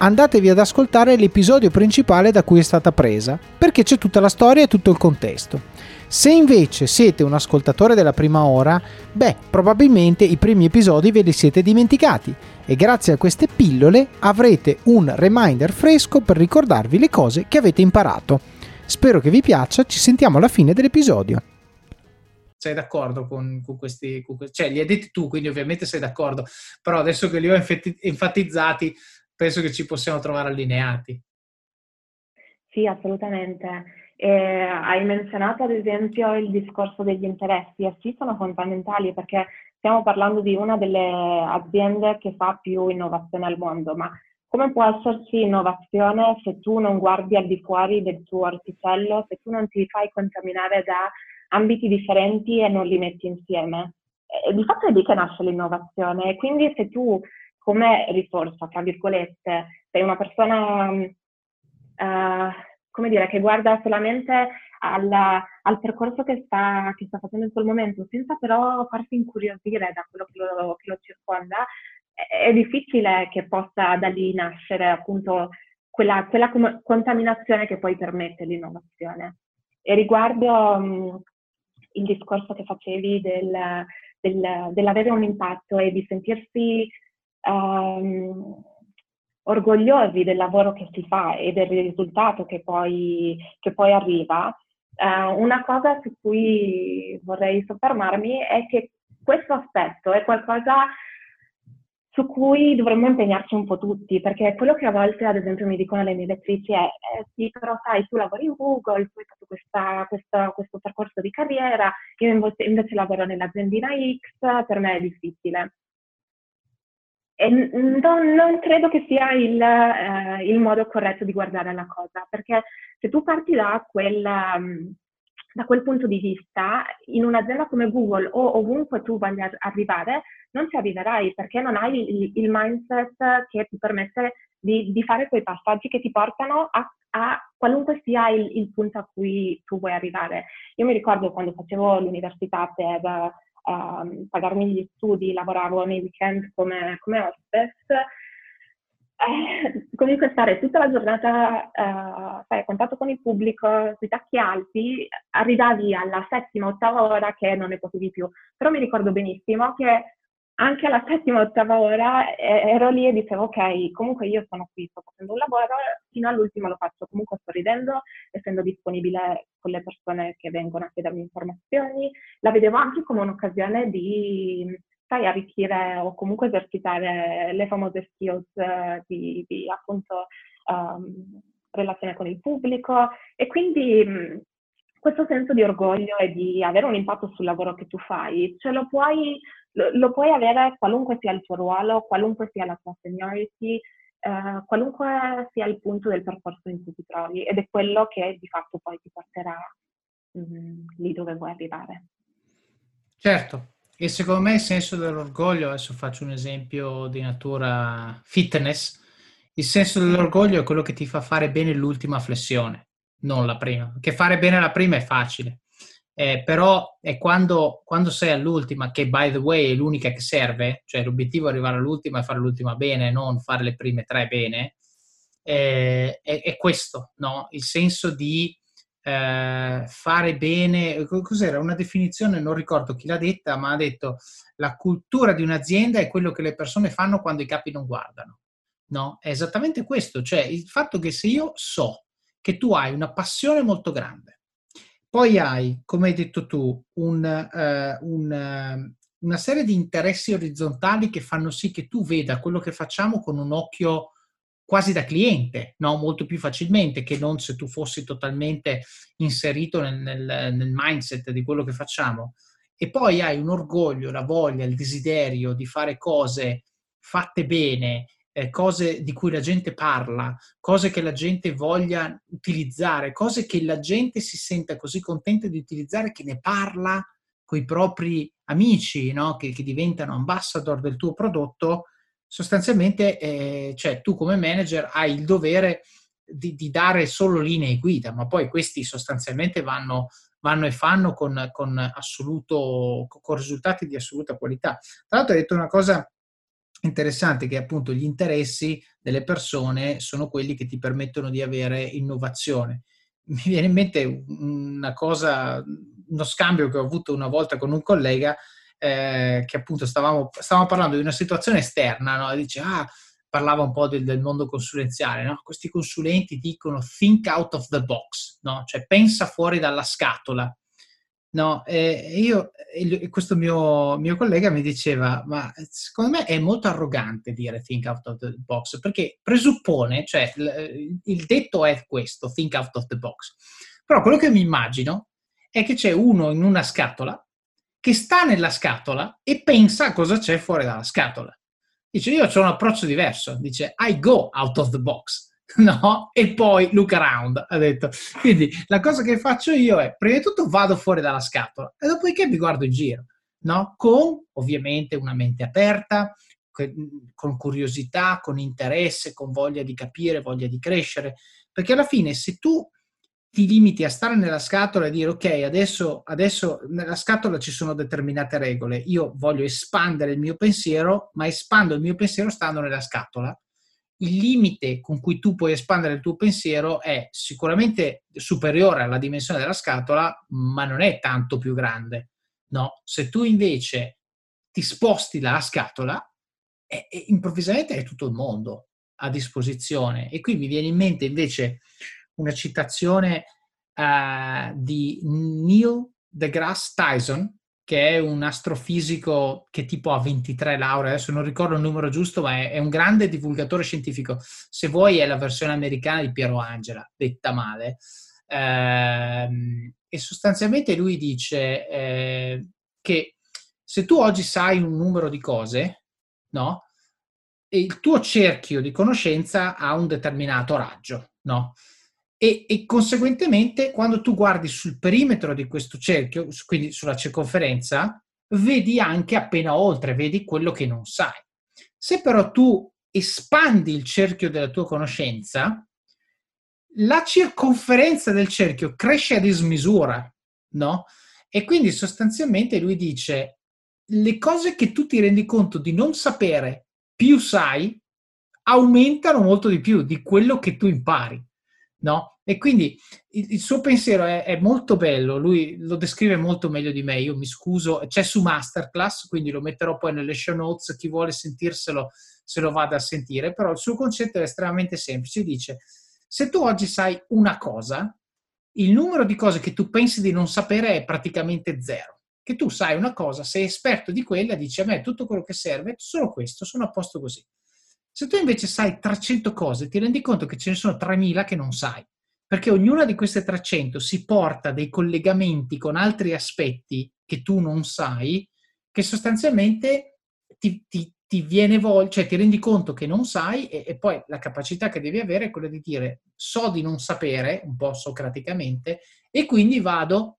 andatevi ad ascoltare l'episodio principale da cui è stata presa, perché c'è tutta la storia e tutto il contesto. Se invece siete un ascoltatore della prima ora, probabilmente i primi episodi ve li siete dimenticati e grazie a queste pillole avrete un reminder fresco per ricordarvi le cose che avete imparato. Spero che vi piaccia, ci sentiamo alla fine dell'episodio. Sei d'accordo con questi? Cioè, li hai detti tu, quindi ovviamente sei d'accordo, però adesso che li ho enfatizzati, penso che ci possiamo trovare allineati. Sì, assolutamente. Hai menzionato ad esempio il discorso degli interessi, e sì, sono fondamentali perché stiamo parlando di una delle aziende che fa più innovazione al mondo, ma come può esserci innovazione se tu non guardi al di fuori del tuo orticello, se tu non ti fai contaminare da ambiti differenti e non li metti insieme? Di fatto è lì che nasce l'innovazione, e quindi se tu come risorsa, tra virgolette, sei una persona, che guarda solamente al percorso che sta facendo in quel momento, senza però farsi incuriosire da quello che lo circonda, è difficile che possa da lì nascere appunto quella contaminazione che poi permette l'innovazione. E riguardo il discorso che facevi dell'avere un impatto e di sentirsi orgogliosi del lavoro che si fa e del risultato che poi arriva, una cosa su cui vorrei soffermarmi è che questo aspetto è qualcosa su cui dovremmo impegnarci un po' tutti, perché quello che a volte ad esempio mi dicono le mie lettrici è sì, però sai, tu lavori in Google, tu hai fatto questo percorso di carriera, io invece lavoro nell'aziendina X, per me è difficile. E non credo che sia il modo corretto di guardare la cosa, perché se tu parti da quel punto di vista, in un'azienda come Google o ovunque tu voglia arrivare, non ci arriverai perché non hai il mindset che ti permette di fare quei passaggi che ti portano a qualunque sia il punto a cui tu vuoi arrivare. Io mi ricordo quando facevo l'università per pagarmi gli studi, lavoravo nei weekend come hostess, comunque stare tutta la giornata a contatto con il pubblico, sui tacchi alti, arrivavi alla settima, ottava ora che non ne potevi più, però mi ricordo benissimo che anche alla settima, ottava ora ero lì e dicevo ok, comunque io sono qui, sto facendo un lavoro, fino all'ultimo lo faccio, comunque sorridendo, essendo disponibile con le persone che vengono a chiedermi informazioni, la vedevo anche come un'occasione di arricchire o comunque esercitare le famose skills di appunto relazione con il pubblico, e quindi questo senso di orgoglio e di avere un impatto sul lavoro che tu fai, cioè lo puoi avere qualunque sia il tuo ruolo, qualunque sia la tua seniority, qualunque sia il punto del percorso in cui ti trovi, ed è quello che di fatto poi ti porterà lì dove vuoi arrivare. Certo, e secondo me il senso dell'orgoglio, adesso faccio un esempio di natura fitness, il senso dell'orgoglio è quello che ti fa fare bene l'ultima flessione, non la prima, perché fare bene la prima è facile, però è quando sei all'ultima, che by the way è l'unica che serve, cioè l'obiettivo è arrivare all'ultima e fare l'ultima bene, non fare le prime tre bene, è questo, no? Il senso di fare bene, cos'era? Una definizione, non ricordo chi l'ha detta, ma ha detto la cultura di un'azienda è quello che le persone fanno quando i capi non guardano, no? È esattamente questo, cioè il fatto che se io so che tu hai una passione molto grande, poi hai, come hai detto tu, una serie di interessi orizzontali che fanno sì che tu veda quello che facciamo con un occhio quasi da cliente, no? Molto più facilmente che non se tu fossi totalmente inserito nel mindset di quello che facciamo. E poi hai un orgoglio, la voglia, il desiderio di fare cose fatte bene, cose di cui la gente parla, cose che la gente voglia utilizzare, cose che la gente si senta così contenta di utilizzare che ne parla coi propri amici, no? Che diventano ambassador del tuo prodotto. Sostanzialmente, cioè, tu come manager hai il dovere di dare solo linee guida, ma poi questi sostanzialmente vanno e fanno con risultati di assoluta qualità. Tra l'altro hai detto una cosa interessante, che appunto gli interessi delle persone sono quelli che ti permettono di avere innovazione. Mi viene in mente uno scambio che ho avuto una volta con un collega, che appunto stavamo parlando di una situazione esterna, no? Dice, parlava un po' del mondo consulenziale, no? Questi consulenti dicono think out of the box, no? Cioè pensa fuori dalla scatola, no? E questo mio collega mi diceva, ma secondo me è molto arrogante dire think out of the box, perché presuppone, cioè il detto è questo, think out of the box, però quello che mi immagino è che c'è uno in una scatola che sta nella scatola e pensa a cosa c'è fuori dalla scatola. Dice, io ho un approccio diverso. Dice, I go out of the box, no? E poi look around, ha detto. Quindi la cosa che faccio io è, prima di tutto vado fuori dalla scatola e dopodiché mi guardo in giro, no? Con, ovviamente, una mente aperta, con curiosità, con interesse, con voglia di capire, voglia di crescere. Perché alla fine, se tu ti limiti a stare nella scatola e dire ok, adesso nella scatola ci sono determinate regole, io voglio espandere il mio pensiero, ma espando il mio pensiero stando nella scatola. Il limite con cui tu puoi espandere il tuo pensiero è sicuramente superiore alla dimensione della scatola, ma non è tanto più grande, no? Se tu invece ti sposti dalla scatola, improvvisamente hai tutto il mondo a disposizione. E qui mi viene in mente invece una citazione di Neil deGrasse Tyson, che è un astrofisico che tipo ha 23 lauree, adesso non ricordo il numero giusto, ma è un grande divulgatore scientifico. Se vuoi è la versione americana di Piero Angela, detta male. E sostanzialmente lui dice che se tu oggi sai un numero di cose, no? E il tuo cerchio di conoscenza ha un determinato raggio, no? E conseguentemente quando tu guardi sul perimetro di questo cerchio, quindi sulla circonferenza, vedi anche appena oltre, vedi quello che non sai. Se però tu espandi il cerchio della tua conoscenza, la circonferenza del cerchio cresce a dismisura, no? E quindi sostanzialmente lui dice, le cose che tu ti rendi conto di non sapere più sai, aumentano molto di più di quello che tu impari. No? E quindi il suo pensiero è molto bello, lui lo descrive molto meglio di me, io mi scuso, c'è su Masterclass, quindi lo metterò poi nelle show notes, chi vuole sentirselo se lo vada a sentire, però il suo concetto è estremamente semplice, dice se tu oggi sai una cosa, il numero di cose che tu pensi di non sapere è praticamente zero, che tu sai una cosa, sei esperto di quella, dici a me tutto quello che serve, solo questo, sono a posto così. Se tu invece sai 300 cose, ti rendi conto che ce ne sono 3000 che non sai, perché ognuna di queste 300 si porta dei collegamenti con altri aspetti che tu non sai, che sostanzialmente ti ti viene voglia, cioè ti rendi conto che non sai, e poi la capacità che devi avere è quella di dire so di non sapere, un po' socraticamente, e quindi vado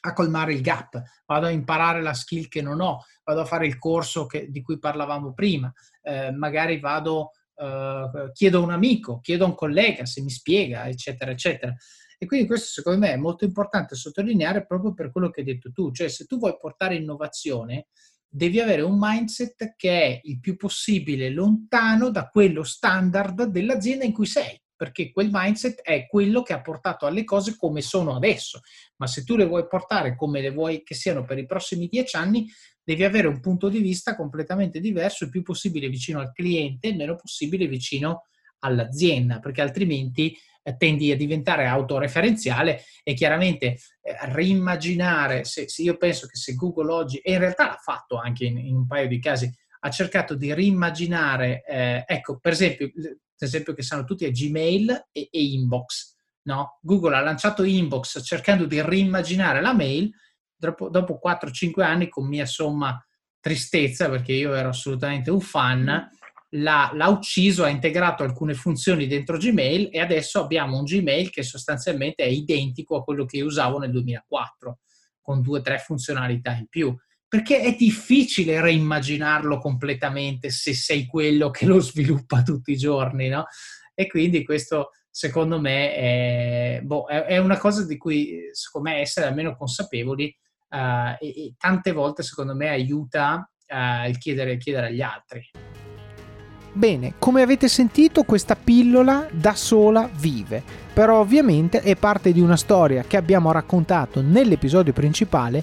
a colmare il gap, vado a imparare la skill che non ho, vado a fare il corso di cui parlavamo prima, magari vado, chiedo a un amico, chiedo a un collega se mi spiega, eccetera, eccetera. E quindi questo secondo me è molto importante sottolineare proprio per quello che hai detto tu, cioè se tu vuoi portare innovazione, devi avere un mindset che è il più possibile lontano da quello standard dell'azienda in cui sei, perché quel mindset è quello che ha portato alle cose come sono adesso. Ma se tu le vuoi portare come le vuoi che siano per i prossimi 10 anni, devi avere un punto di vista completamente diverso, il più possibile vicino al cliente, il meno possibile vicino all'azienda, perché altrimenti tendi a diventare autoreferenziale e chiaramente reimmaginare, se io penso che se Google oggi, e in realtà l'ha fatto anche in un paio di casi, ha cercato di reimmaginare, ecco per esempio che sanno tutti è Gmail e Inbox, no? Google ha lanciato Inbox cercando di reimmaginare la mail, dopo 4-5 anni con mia somma tristezza, perché io ero assolutamente un fan, l'ha ucciso, ha integrato alcune funzioni dentro Gmail e adesso abbiamo un Gmail che sostanzialmente è identico a quello che usavo nel 2004, con 2-3 funzionalità in più. Perché è difficile reimmaginarlo completamente se sei quello che lo sviluppa tutti i giorni, no? E quindi questo, secondo me, è una cosa di cui, secondo me, essere almeno consapevoli e tante volte, secondo me, aiuta il chiedere agli altri. Bene, come avete sentito questa pillola da sola vive, però ovviamente è parte di una storia che abbiamo raccontato nell'episodio principale,